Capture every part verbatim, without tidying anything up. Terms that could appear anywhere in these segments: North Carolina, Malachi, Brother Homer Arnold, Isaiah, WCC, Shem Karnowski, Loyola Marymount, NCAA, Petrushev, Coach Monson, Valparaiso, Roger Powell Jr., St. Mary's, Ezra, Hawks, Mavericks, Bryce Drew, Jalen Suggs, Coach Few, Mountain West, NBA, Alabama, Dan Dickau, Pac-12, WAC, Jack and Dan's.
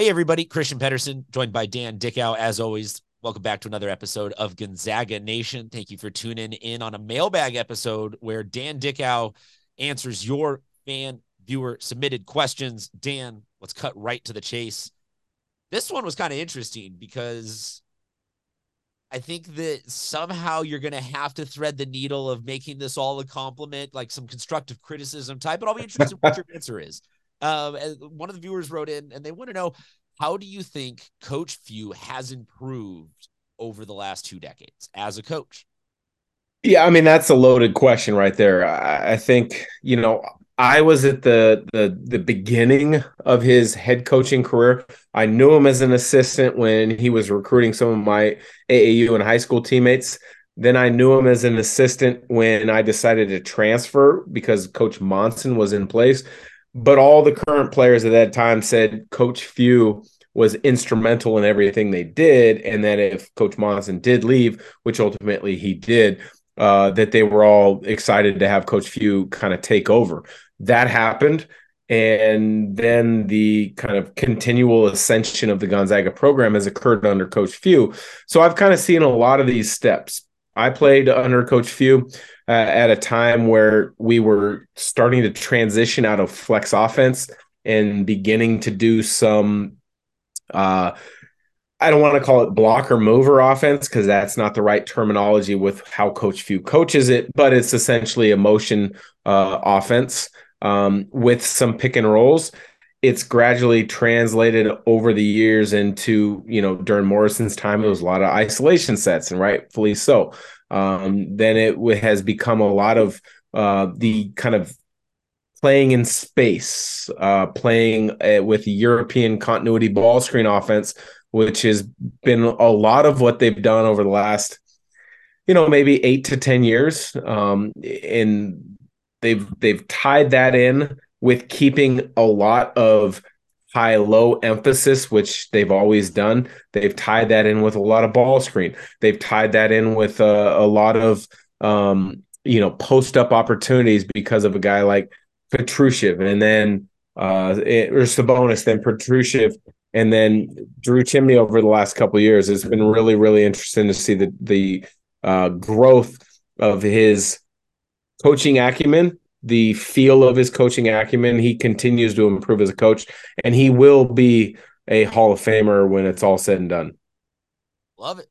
Hey, everybody. Christian Pederson, joined by Dan Dickau, as always. Welcome back to another episode of Gonzaga Nation. Thank you for tuning in on a mailbag episode where Dan Dickau answers your fan viewer submitted questions. Dan, let's cut right to the chase. This one was kind of interesting because I think that somehow you're going to have to thread the needle of making this all a compliment, like some constructive criticism type, but I'll be interested in what your answer is. Um, one of the viewers wrote in and they want to know, how do you think Coach Few has improved over the last two decades as a coach? Yeah, I mean, that's a loaded question right there. I, I think, you know, I was at the, the the beginning of his head coaching career. I knew him as an assistant when he was recruiting some of my A A U and high school teammates. Then I knew him as an assistant when I decided to transfer because Coach Monson was in place. But all the current players at that time said Coach Few was instrumental in everything they did, and that if Coach Monson did leave, which ultimately he did, uh, that they were all excited to have Coach Few kind of take over. That happened, and then the kind of continual ascension of the Gonzaga program has occurred under Coach Few. So I've kind of seen a lot of these steps. I played under Coach Few uh, at a time where we were starting to transition out of flex offense and beginning to do some, uh, I don't want to call it blocker mover offense because that's not the right terminology with how Coach Few coaches it, but it's essentially a motion uh, offense um, with some pick and rolls. It's gradually translated over the years into, you know, during Morrison's time, it was a lot of isolation sets, and rightfully so. Um, then it has become a lot of uh, the kind of playing in space, uh, playing uh, with European continuity ball screen offense, which has been a lot of what they've done over the last, you know, maybe eight to ten years. Um, and they've, they've tied that in with keeping a lot of high-low emphasis, which they've always done. They've tied that in with a lot of ball screen. They've tied that in with uh, a lot of, um, you know, post-up opportunities because of a guy like Petrushev, and then uh, it, or Sabonis, then Petrushev, and then Drew Timme over the last couple of years. It's been really, really interesting to see the, the uh, growth of his coaching acumen, the feel of his coaching acumen. He continues to improve as a coach, and he will be a Hall of Famer when it's all said and done. Love it.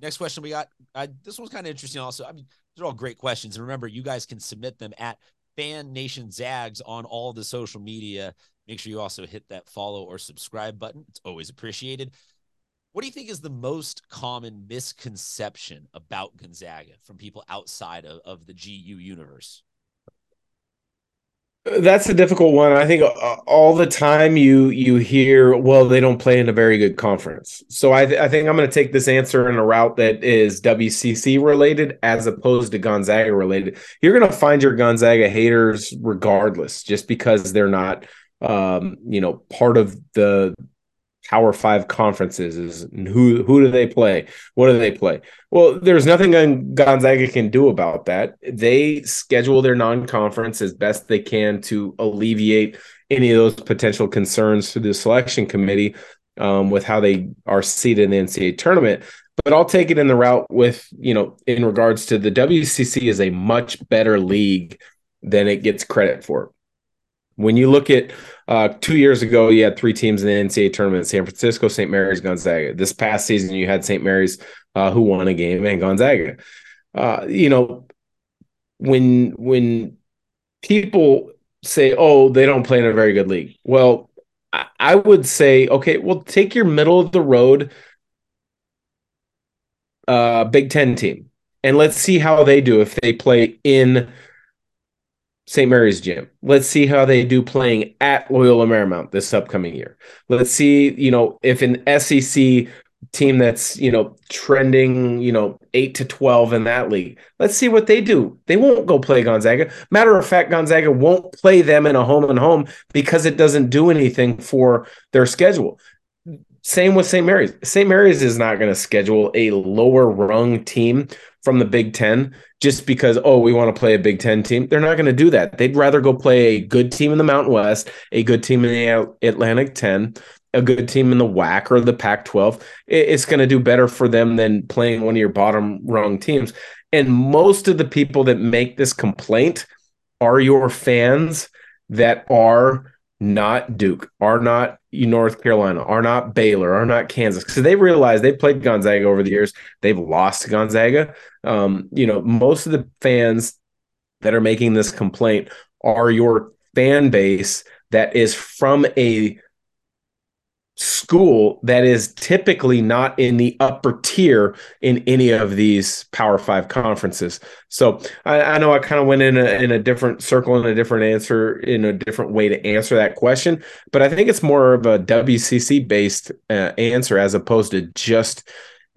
Next question we got. I, this one's kind of interesting also. I mean, these are all great questions. And remember, you guys can submit them at Fan Nation Zags on all the social media. Make sure you also hit that follow or subscribe button. It's always appreciated. What do you think is the most common misconception about Gonzaga from people outside of, of the G U universe? That's a difficult one. I think all the time you you hear, well, they don't play in a very good conference. So I, th- I think I'm going to take this answer in a route that is W C C related as opposed to Gonzaga related. You're going to find your Gonzaga haters regardless, just because they're not, um, you know, part of the Power Five conferences. Is who who do they play? What do they play? Well, there's nothing Gonzaga can do about that. They schedule their non-conference as best they can to alleviate any of those potential concerns through the selection committee um, with how they are seated in the N C double A tournament. But I'll take it in the route with, you know, in regards to the W C C is a much better league than it gets credit for. When you look at uh, two years ago, you had three teams in the N C double A tournament, San Francisco, Saint Mary's, Gonzaga. This past season, you had Saint Mary's uh, who won a game and Gonzaga. Uh, you know, when when people say, oh, they don't play in a very good league. Well, I, I would say, okay, well, take your middle of the road uh, Big Ten team and let's see how they do if they play in Saint Mary's gym. Let's see how they do playing at Loyola Marymount this upcoming year. Let's see, you know, if an S E C team that's, you know, trending, you know, eight to twelve in that league, let's see what they do. They won't go play Gonzaga. Matter of fact, Gonzaga won't play them in a home and home because it doesn't do anything for their schedule. Same with Saint Mary's. Saint Mary's is not going to schedule a lower rung team from the Big Ten just because, oh, we want to play a Big Ten team. They're not going to do that. They'd rather go play a good team in the Mountain West, a good team in the Atlantic ten, a good team in the W A C or the Pac twelve. It's going to do better for them than playing one of your bottom rung teams. And most of the people that make this complaint are your fans that are not Duke, are not North Carolina, are not Baylor, are not Kansas. So they realize they've played Gonzaga over the years. They've lost to Gonzaga. Um, you know, most of the fans that are making this complaint are your fan base that is from a school that is typically not in the upper tier in any of these Power Five conferences. So I, I know I kind of went in a, in a different circle and a different answer in a different way to answer that question, but I think it's more of a W C C based uh, answer as opposed to just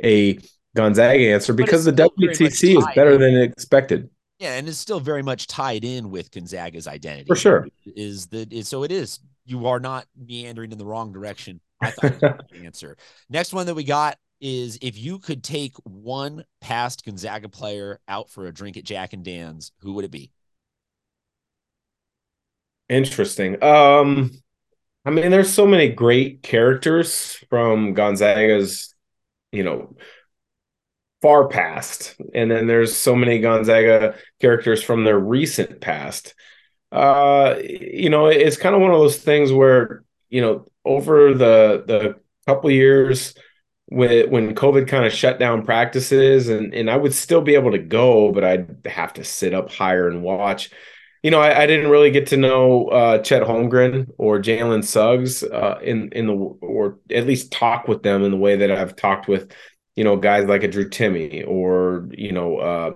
a Gonzaga answer, because the W C C is better than expected. Yeah. And it's still very much tied in with Gonzaga's identity. For sure. Is that is, so it is, you are not meandering in the wrong direction. I thought it was the answer. Next one that we got is, if you could take one past Gonzaga player out for a drink at Jack and Dan's, who would it be? Interesting. Um, I mean, there's so many great characters from Gonzaga's, you know, far past. And then there's so many Gonzaga characters from their recent past. Uh, you know, it's kind of one of those things where, you know, over the the couple years with, when COVID kind of shut down practices, and, and I would still be able to go, but I'd have to sit up higher and watch. You know, I, I didn't really get to know uh, Chet Holmgren or Jalen Suggs uh, in in the or at least talk with them in the way that I've talked with, you know, guys like a Drew Timme or, you know, uh,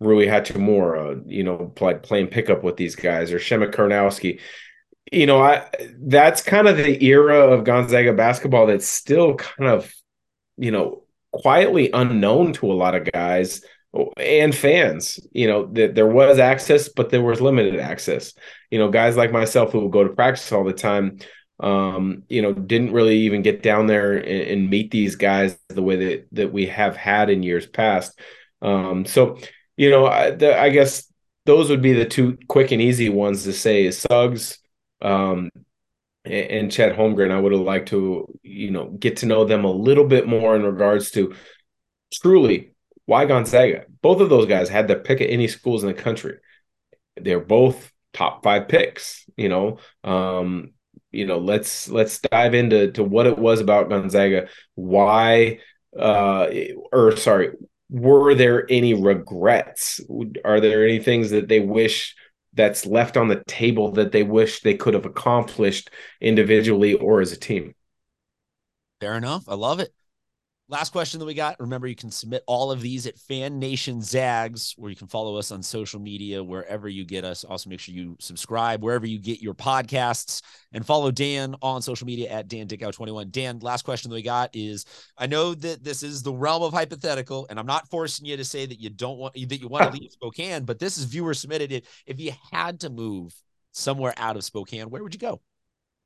Rui Hachimura, you know, play, playing pickup with these guys, or Shem Karnowski. You know, I that's kind of the era of Gonzaga basketball that's still kind of, you know, quietly unknown to a lot of guys and fans. You know, that there was access, but there was limited access. You know, guys like myself who would go to practice all the time, um, you know, didn't really even get down there and, and meet these guys the way that, that we have had in years past. Um, so, you know, I, the, I guess those would be the two quick and easy ones to say is Suggs Um, and Chet Holmgren. I would have liked to, you know, get to know them a little bit more in regards to truly why Gonzaga. Both of those guys had the pick at any schools in the country. They're both top five picks, you know, um, you know, let's, let's dive into to what it was about Gonzaga. Why, uh, or sorry, were there any regrets? Are there any things that they wish that's left on the table that they wish they could have accomplished individually or as a team? Fair enough. I love it. Last question that we got. Remember, you can submit all of these at Fan Nation Zags, where you can follow us on social media, wherever you get us. Also, make sure you subscribe wherever you get your podcasts, and follow Dan on social media at Dan Dickau twenty-one. Dan, last question that we got is, I know that this is the realm of hypothetical, and I'm not forcing you to say that you don't want that you want to leave Spokane, but this is viewer submitted it. If you had to move somewhere out of Spokane, where would you go?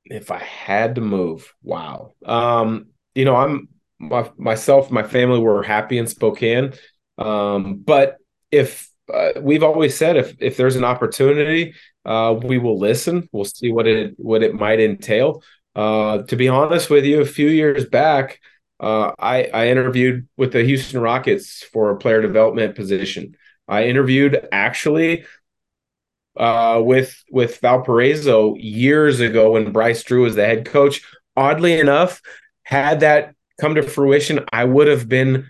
If I had to move, wow. Um, you know, I'm My, myself, my family were happy in Spokane. Um, but if uh, we've always said, if, if there's an opportunity, uh, we will listen. We'll see what it, what it might entail. Uh, to be honest with you, a few years back, uh, I, I interviewed with the Houston Rockets for a player development position. I interviewed actually uh, with, with Valparaiso years ago when Bryce Drew was the head coach. Oddly enough, had that come to fruition, I would have been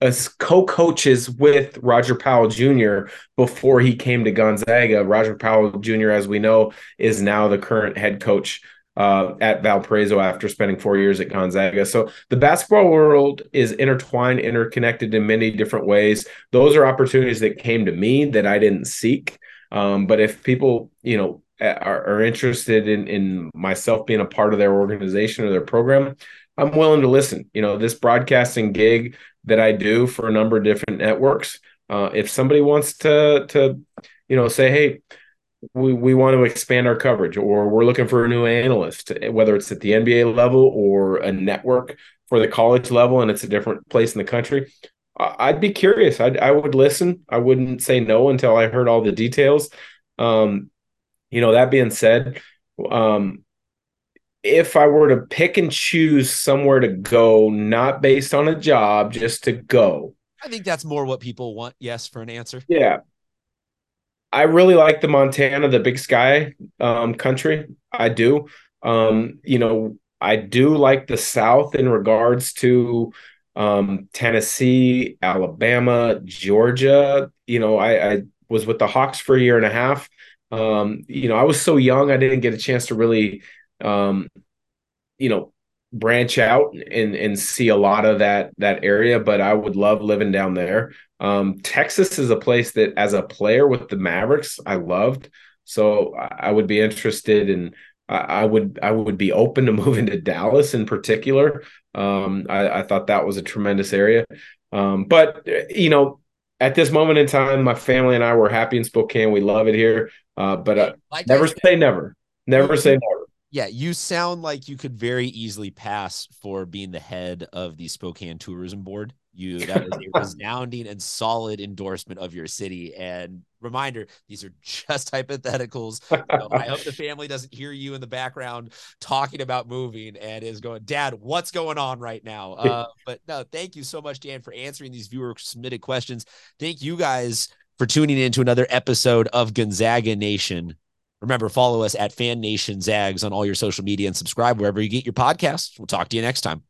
as co-coaches with Roger Powell Junior before he came to Gonzaga. Roger Powell Junior, as we know, is now the current head coach uh, at Valparaiso after spending four years at Gonzaga. So the basketball world is intertwined, interconnected in many different ways. Those are opportunities that came to me that I didn't seek. Um, but if people, you know, are, are interested in, in myself being a part of their organization or their program, I'm willing to listen. You know, this broadcasting gig that I do for a number of different networks, uh, if somebody wants to, to, you know, say, hey, we, we want to expand our coverage, or we're looking for a new analyst, whether it's at the N B A level or a network for the college level, and it's a different place in the country, I'd be curious. I'd, I would listen. I wouldn't say no until I heard all the details. Um, you know, that being said, um, if I were to pick and choose somewhere to go, not based on a job, just to go. I think that's more what people want. Yes, for an answer. Yeah. I really like the Montana, the Big Sky um, country. I do. Um, you know, I do like the South in regards to um, Tennessee, Alabama, Georgia. You know, I, I was with the Hawks for a year and a half. Um, you know, I was so young, I didn't get a chance to really, um, you know, branch out and and see a lot of that that area, but I would love living down there. Um, Texas is a place that, as a player with the Mavericks, I loved. So I would be interested in. I would I would be open to moving to Dallas in particular. Um, I, I thought that was a tremendous area. Um, but you know, at this moment in time, my family and I were happy in Spokane. We love it here. Uh, but uh, like never say said. never. Never say never. Yeah, you sound like you could very easily pass for being the head of the Spokane Tourism Board. You, that is a resounding and solid endorsement of your city. And reminder, these are just hypotheticals. You know, I hope the family doesn't hear you in the background talking about moving and is going, Dad, what's going on right now? Uh, but no, thank you so much, Dan, for answering these viewer submitted questions. Thank you guys for tuning in to another episode of Gonzaga Nation. Remember, follow us at Fan Nation Zags on all your social media and subscribe wherever you get your podcasts. We'll talk to you next time.